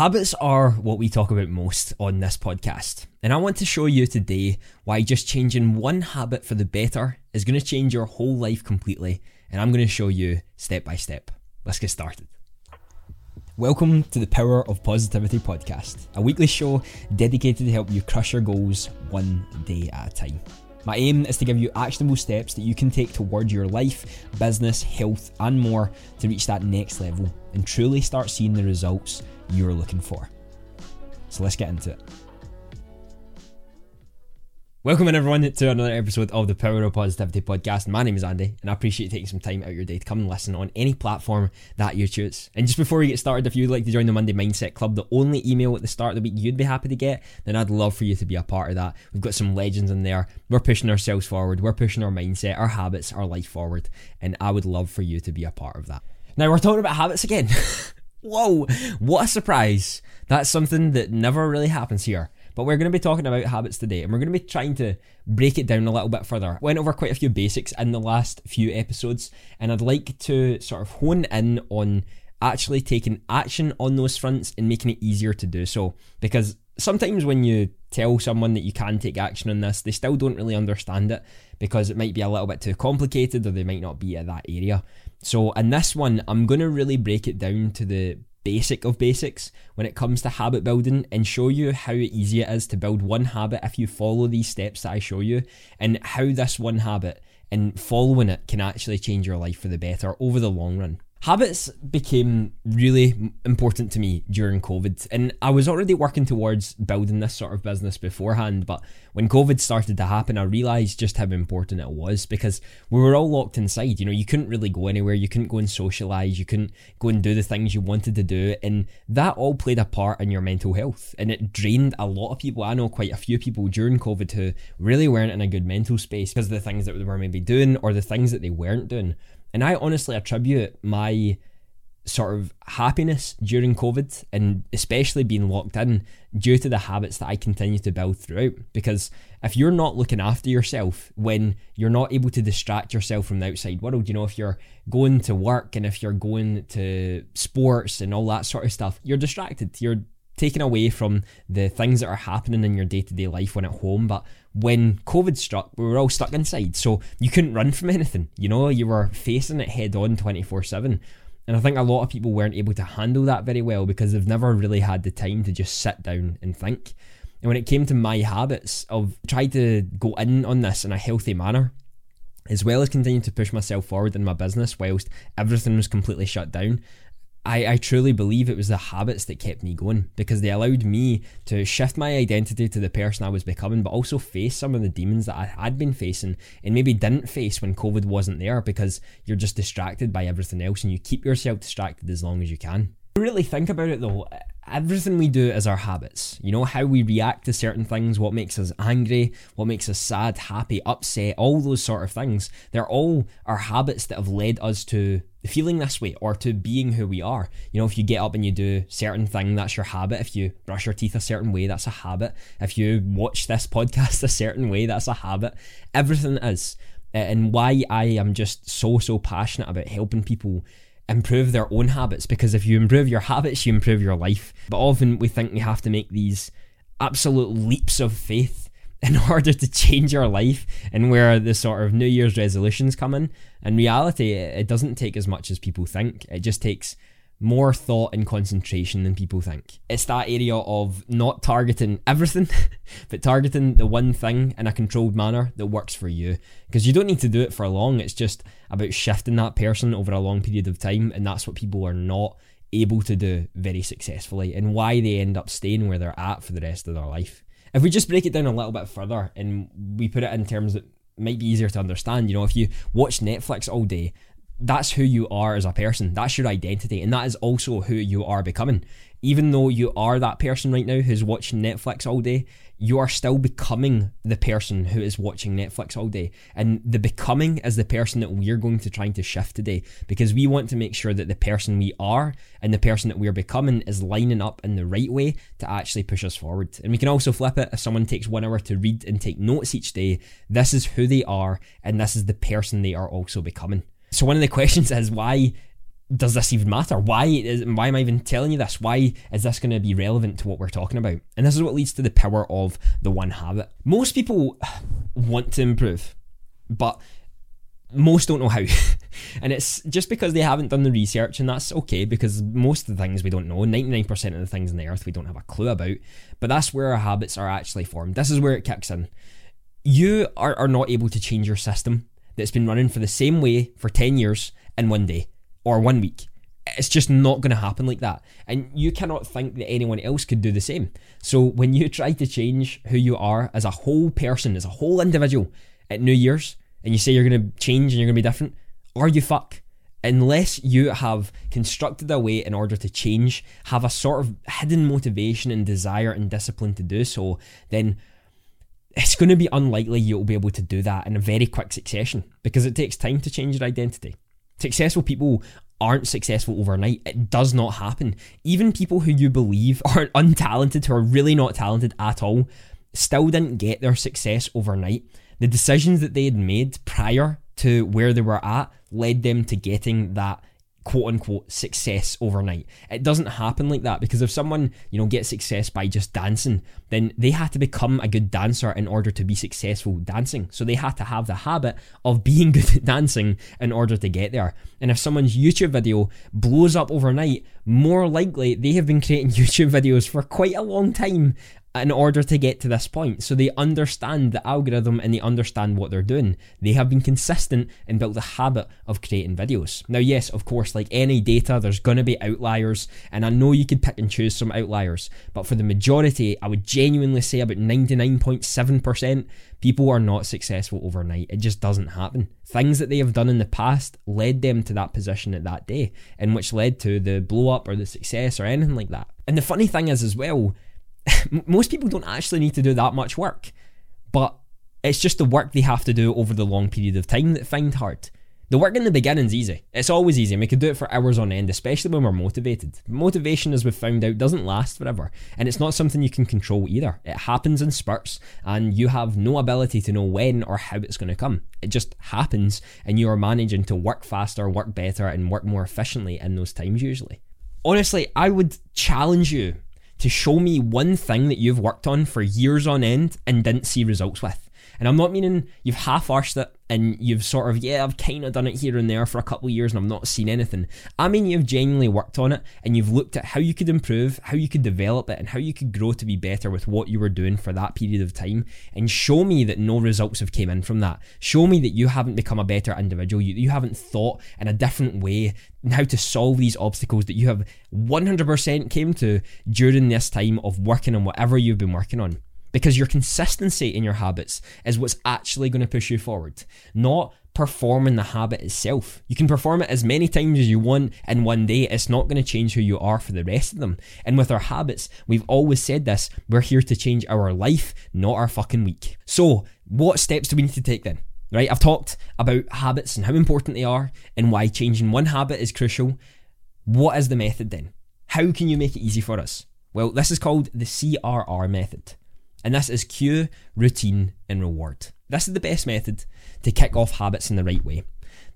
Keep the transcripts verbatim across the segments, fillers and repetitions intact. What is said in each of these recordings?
Habits are what we talk about most on this podcast, and I want to show you today why just changing one habit for the better is going to change your whole life completely, and I'm going to show you step by step. Let's get started. Welcome to the Power of Positivity Podcast, a weekly show dedicated to help you crush your goals one day at a time. My aim is to give you actionable steps that you can take toward your life, business, health, and more to reach that next level and truly start seeing the results you're looking for. So let's get into it. Welcome in everyone to another episode of the Power of Positivity Podcast. My name is Andy and I appreciate you taking some time out of your day to come and listen on any platform that you choose. And just before we get started, if you'd like to join the Monday Mindset Club, the only email at the start of the week you'd be happy to get, then I'd love for you to be a part of that. We've got some legends in there. We're pushing ourselves forward. We're pushing our mindset, our habits, our life forward. And I would love for you to be a part of that. Now we're talking about habits again. Whoa, what a surprise. That's something that never really happens here. But we're going to be talking about habits today, and we're going to be trying to break it down a little bit further. Went over quite a few basics in the last few episodes, and I'd like to sort of hone in on actually taking action on those fronts and making it easier to do so. Because sometimes when you tell someone that you can take action on this, they still don't really understand it because it might be a little bit too complicated or they might not be at that area. So in this one, I'm going to really break it down to the basic of basics when it comes to habit building and show you how easy it is to build one habit if you follow these steps that I show you, and how this one habit and following it can actually change your life for the better over the long run. Habits became really important to me during COVID, and I was already working towards building this sort of business beforehand, but when COVID started to happen, I realised just how important it was because we were all locked inside. You know, you couldn't really go anywhere, you couldn't go and socialise, you couldn't go and do the things you wanted to do, and that all played a part in your mental health, and it drained a lot of people. I know quite a few people during COVID who really weren't in a good mental space because of the things that they were maybe doing or the things that they weren't doing. And I honestly attribute my sort of happiness during COVID, and especially being locked in, due to the habits that I continue to build throughout. Because if you're not looking after yourself, when you're not able to distract yourself from the outside world, you know, if you're going to work and if you're going to sports and all that sort of stuff, you're distracted. You're taken away from the things that are happening in your day-to-day life when at home. But when COVID struck, we were all stuck inside, so you couldn't run from anything. You know, you were facing it head-on twenty-four seven, and I think a lot of people weren't able to handle that very well because they've never really had the time to just sit down and think. And when it came to my habits, I've tried to go in on this in a healthy manner, as well as continue to push myself forward in my business whilst everything was completely shut down. I, I truly believe it was the habits that kept me going, because they allowed me to shift my identity to the person I was becoming, but also face some of the demons that I had been facing and maybe didn't face when COVID wasn't there, because you're just distracted by everything else and you keep yourself distracted as long as you can. Really think about it though, everything we do is our habits. You know, how we react to certain things, what makes us angry, what makes us sad, happy, upset, all those sort of things. They're all our habits that have led us to feeling this way or to being who we are. You know, if you get up and you do certain thing, that's your habit. If you brush your teeth a certain way, that's a habit. If you watch this podcast a certain way, that's a habit. Everything is. And why I am just so, so passionate about helping people improve their own habits, because if you improve your habits, you improve your life. But often we think we have to make these absolute leaps of faith in order to change our life, and where the sort of New Year's resolutions come in. In reality, it doesn't take as much as people think. It just takes more thought and concentration than people think. It's that area of not targeting everything, but targeting the one thing in a controlled manner that works for you. Because you don't need to do it for long. It's just about shifting that person over a long period of time. And that's what people are not able to do very successfully, and why they end up staying where they're at for the rest of their life. If we just break it down a little bit further and we put it in terms that might be easier to understand, you know, if you watch Netflix all day, that's who you are as a person. That's your identity. And that is also who you are becoming. Even though you are that person right now who's watching Netflix all day, you are still becoming the person who is watching Netflix all day. And the becoming is the person that we're going to try to shift today, because we want to make sure that the person we are and the person that we're becoming is lining up in the right way to actually push us forward. And we can also flip it. If someone takes one hour to read and take notes each day, this is who they are and this is the person they are also becoming. So one of the questions is, why does this even matter? Why is, why am I even telling you this? Why is this going to be relevant to what we're talking about? And this is what leads to the power of the one habit. Most people want to improve, but most don't know how. And it's just because they haven't done the research, and that's okay, because most of the things we don't know, ninety-nine percent of the things on the earth we don't have a clue about, but that's where our habits are actually formed. This is where it kicks in. You are, are not able to change your system that's been running for the same way for ten years in one day or one week. It's just not going to happen like that. And you cannot think that anyone else could do the same. So when you try to change who you are as a whole person, as a whole individual at New Year's, and you say you're going to change and you're going to be different, are you fuck? Unless you have constructed a way in order to change, have a sort of hidden motivation and desire and discipline to do so, then it's going to be unlikely you'll be able to do that in a very quick succession, because it takes time to change your identity. Successful people aren't successful overnight. It does not happen. Even people who you believe are untalented, who are really not talented at all, still didn't get their success overnight. The decisions that they had made prior to where they were at led them to getting that quote-unquote success overnight. It doesn't happen like that, because if someone, you know, gets success by just dancing, then they had to become a good dancer in order to be successful dancing. So they had to have the habit of being good at dancing in order to get there. And if someone's YouTube video blows up overnight, more likely they have been creating YouTube videos for quite a long time in order to get to this point. So they understand the algorithm and they understand what they're doing. They have been consistent and built the habit of creating videos. Now, yes, of course, like any data, there's going to be outliers, and I know you could pick and choose some outliers, but for the majority, I would genuinely say about ninety-nine point seven percent, people are not successful overnight. It just doesn't happen. Things that they have done in the past led them to that position at that day, and which led to the blow up or the success or anything like that. And the funny thing is as well, most people don't actually need to do that much work, but it's just the work they have to do over the long period of time that find hard. The work in the beginning's easy. It's always easy, and we could do it for hours on end, especially when we're motivated. Motivation, as we've found out, doesn't last forever, and it's not something you can control either. It happens in spurts, and you have no ability to know when or how it's going to come. It just happens, and you are managing to work faster, work better, and work more efficiently in those times usually. Honestly, I would challenge you to show me one thing that you've worked on for years on end and didn't see results with. And I'm not meaning you've half-arsed it and you've sort of, yeah, I've kind of done it here and there for a couple of years and I've not seen anything. I mean, you've genuinely worked on it and you've looked at how you could improve, how you could develop it, and how you could grow to be better with what you were doing for that period of time. And show me that no results have came in from that. Show me that you haven't become a better individual. You, you haven't thought in a different way how to solve these obstacles that you have one hundred percent came to during this time of working on whatever you've been working on. Because your consistency in your habits is what's actually going to push you forward, not performing the habit itself. You can perform it as many times as you want in one day. It's not going to change who you are for the rest of them. And with our habits, we've always said this, we're here to change our life, not our fucking week. So what steps do we need to take then? Right? I've talked about habits and how important they are and why changing one habit is crucial. What is the method then? How can you make it easy for us? Well, this is called the C R R method. And this is cue, routine, and reward. This is the best method to kick off habits in the right way.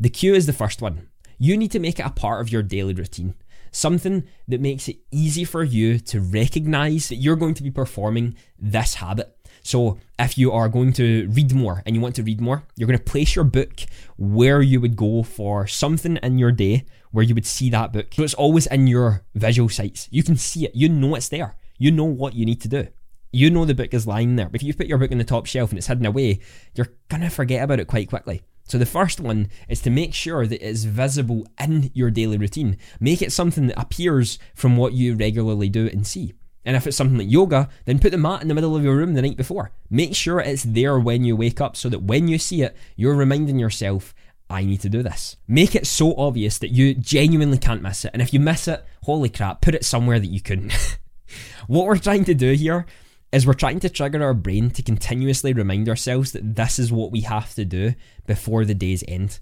The cue is the first one. You need to make it a part of your daily routine. Something that makes it easy for you to recognize that you're going to be performing this habit. So if you are going to read more and you want to read more, you're going to place your book where you would go for something in your day where you would see that book. So it's always in your visual sights. You can see it. You know it's there. You know what you need to do. You know the book is lying there. If you put your book on the top shelf and it's hidden away, you're going to forget about it quite quickly. So the first one is to make sure that it is visible in your daily routine. Make it something that appears from what you regularly do and see. And if it's something like yoga, then put the mat in the middle of your room the night before. Make sure it's there when you wake up so that when you see it, you're reminding yourself, I need to do this. Make it so obvious that you genuinely can't miss it. And if you miss it, holy crap, put it somewhere that you couldn't. What we're trying to do here is we're trying to trigger our brain to continuously remind ourselves that this is what we have to do before the day's end.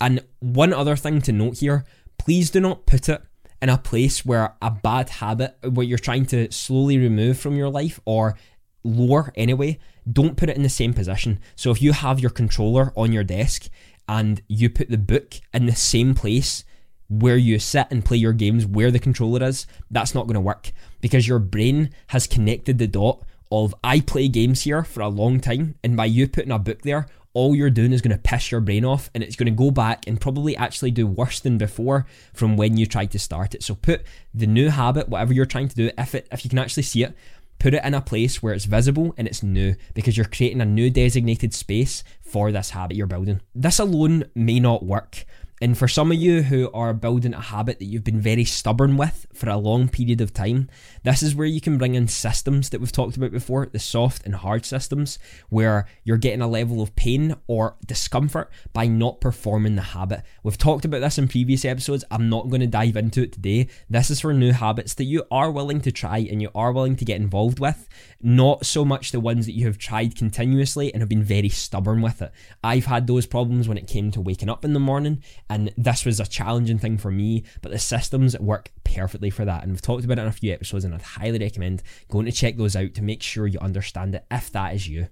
And one other thing to note here, please do not put it in a place where a bad habit, what you're trying to slowly remove from your life or lower anyway, don't put it in the same position. So if you have your controller on your desk and you put the book in the same place where you sit and play your games, where the controller is, that's not going to work, because your brain has connected the dot of, I play games here for a long time, and by you putting a book there, all you're doing is going to piss your brain off, and it's going to go back and probably actually do worse than before from when you tried to start it. So put the new habit, whatever you're trying to do, if it if you can actually see it, put it in a place where it's visible and it's new, because you're creating a new designated space for this habit you're building. This alone may not work. And for some of you who are building a habit that you've been very stubborn with for a long period of time, this is where you can bring in systems that we've talked about before, the soft and hard systems, where you're getting a level of pain or discomfort by not performing the habit. We've talked about this in previous episodes. I'm not going to dive into it today. This is for new habits that you are willing to try and you are willing to get involved with, not so much the ones that you have tried continuously and have been very stubborn with it. I've had those problems when it came to waking up in the morning, and this was a challenging thing for me, but the systems work perfectly for that. And we've talked about it in a few episodes, and I'd highly recommend going to check those out to make sure you understand it, if that is you.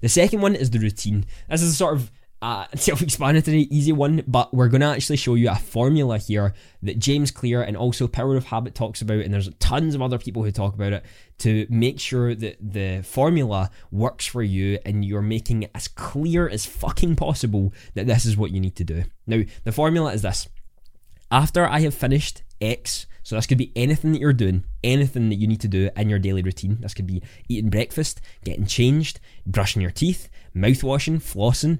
The second one is the routine. This is a sort of uh, self-explanatory, easy one, but we're going to actually show you a formula here that James Clear and also Power of Habit talks about, and there's tons of other people who talk about it, to make sure that the formula works for you and you're making it as clear as fucking possible that this is what you need to do. Now, the formula is this. After I have finished X, so this could be anything that you're doing, anything that you need to do in your daily routine. This could be eating breakfast, getting changed, brushing your teeth, mouthwashing, flossing,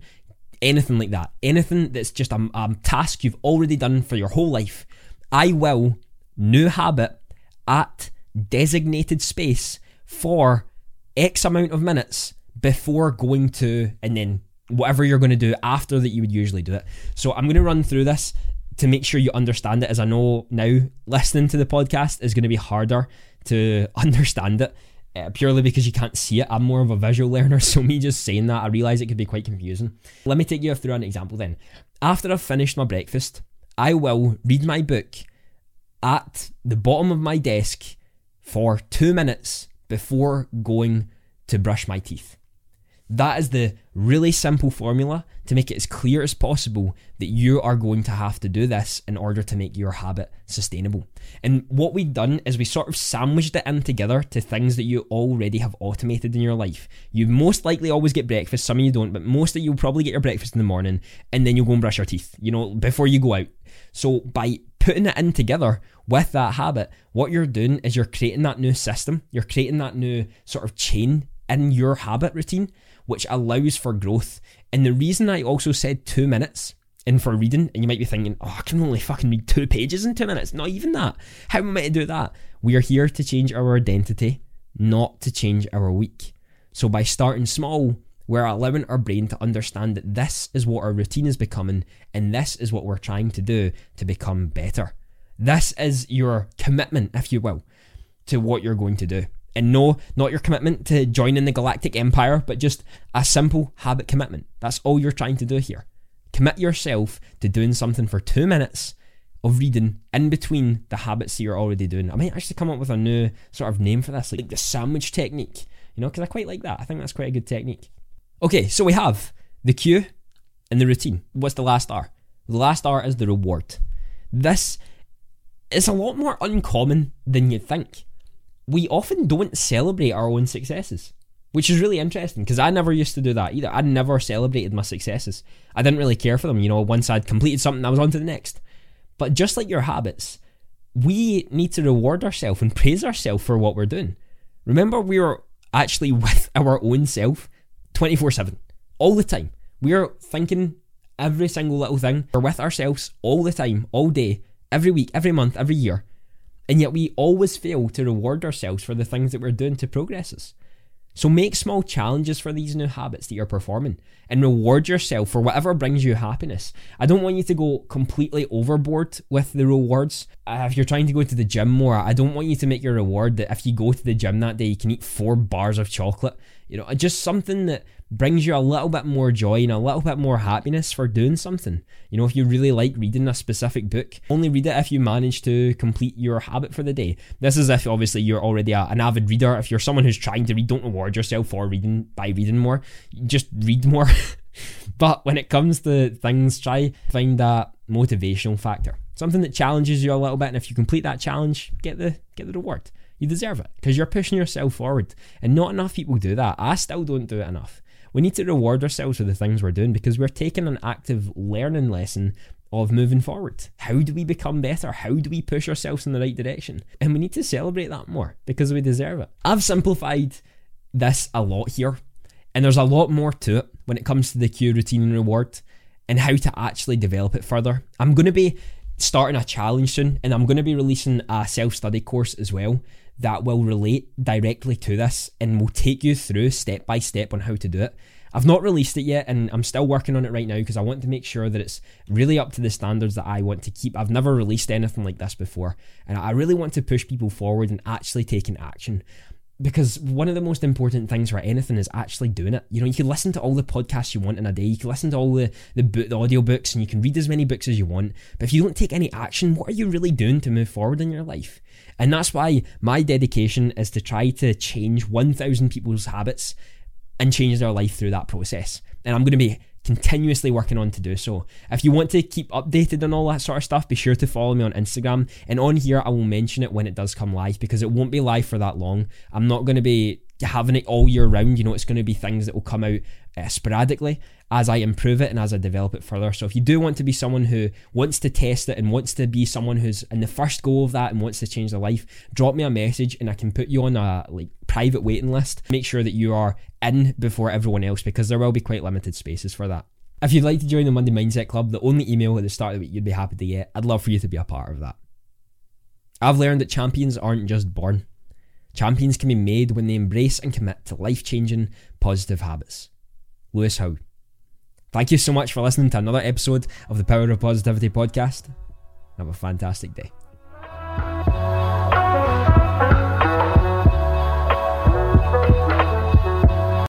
anything like that. Anything that's just a, a task you've already done for your whole life. I will, new habit, at designated space for X amount of minutes before going to, and then whatever you're going to do after that you would usually do it. So I'm going to run through this to make sure you understand it, as I know now listening to the podcast is going to be harder to understand it uh, purely because you can't see it. I'm more of a visual learner, so me just saying that, I realise it could be quite confusing. Let me take you through an example then. After I've finished my breakfast, I will read my book at the bottom of my desk for two minutes before going to brush my teeth. That is the really simple formula to make it as clear as possible that you are going to have to do this in order to make your habit sustainable. And what we've done is we sort of sandwiched it in together to things that you already have automated in your life. You most likely always get breakfast, some of you don't, but most of you will probably get your breakfast in the morning, and then you'll go and brush your teeth, you know, before you go out. So by putting it in together with that habit, what you're doing is you're creating that new system, you're creating that new sort of chain in your habit routine, which allows for growth. And the reason I also said two minutes in for reading, and you might be thinking, oh, I can only fucking read two pages in two minutes, not even that. How am I to do that? We are here to change our identity, not to change our week. So by starting small, we're allowing our brain to understand that this is what our routine is becoming, and this is what we're trying to do to become better. This is your commitment, if you will, to what you're going to do. And no, not your commitment to joining the Galactic Empire, but just a simple habit commitment. That's all you're trying to do here. Commit yourself to doing something for two minutes of reading in between the habits that you're already doing. I might actually come up with a new sort of name for this, like the sandwich technique, you know, because I quite like that. I think that's quite a good technique. Okay, so we have the cue and the routine. What's the last R? The last R is the reward. This is a lot more uncommon than you'd think. We often don't celebrate our own successes, which is really interesting, because I never used to do that either. I never celebrated my successes. I didn't really care for them. You know, once I'd completed something, I was on to the next. But just like your habits, we need to reward ourselves and praise ourselves for what we're doing. Remember, we are actually with our own self twenty-four seven, all the time. We are thinking every single little thing. We're with ourselves all the time, all day, every week, every month, every year. And yet we always fail to reward ourselves for the things that we're doing to progress us. So make small challenges for these new habits that you're performing and reward yourself for whatever brings you happiness. I don't want you to go completely overboard with the rewards. Uh, if you're trying to go to the gym more, I don't want you to make your reward that if you go to the gym that day, you can eat four bars of chocolate. You know, just something that brings you a little bit more joy and a little bit more happiness for doing something. You know, if you really like reading a specific book, only read it if you manage to complete your habit for the day. This is if obviously you're already a, an avid reader. If you're someone who's trying to read, don't reward yourself for reading by reading more. Just read more. But when it comes to things, try find that motivational factor. something that challenges you a little bit. And if you complete that challenge, get the get the reward. You deserve it because you're pushing yourself forward. And not enough people do that. I still don't do it enough. We need to reward ourselves for the things we're doing because we're taking an active learning lesson of moving forward. How do we become better? How do we push ourselves in the right direction? And we need to celebrate that more because we deserve it. I've simplified this a lot here, and there's a lot more to it when it comes to the cue, routine and reward and how to actually develop it further. I'm going to be starting a challenge soon, and I'm going to be releasing a self-study course as well that will relate directly to this and will take you through step by step on how to do it. I've not released it yet, and I'm still working on it right now because I want to make sure that it's really up to the standards that I want to keep. I've never released anything like this before, and I really want to push people forward and actually taking action. Because one of the most important things for anything is actually doing it. You know, you can listen to all the podcasts you want in a day. You can listen to all the the, book, the audiobooks, and you can read as many books as you want. But if you don't take any action, what are you really doing to move forward in your life? And that's why my dedication is to try to change one thousand people's habits and change their life through that process. And I'm going to be continuously working on to do so. If you want to keep updated on all that sort of stuff, be sure to follow me on Instagram, and on here I will mention it when it does come live because it won't be live for that long. I'm not going to be having it all year round. You know, it's going to be things that will come out uh, sporadically as I improve it and as I develop it further. So if you do want to be someone who wants to test it and wants to be someone who's in the first go of that and wants to change their life, drop me a message and I can put you on a like private waiting list. Make sure that you are in before everyone else because there will be quite limited spaces for that. If you'd like to join the Monday Mindset Club, the only email at the start of the week you'd be happy to get, I'd love for you to be a part of that. I've learned that champions aren't just born. Champions can be made when they embrace and commit to life-changing positive habits. Lewis Howe. Thank you so much for listening to another episode of the Power of Positivity Podcast. Have a fantastic day.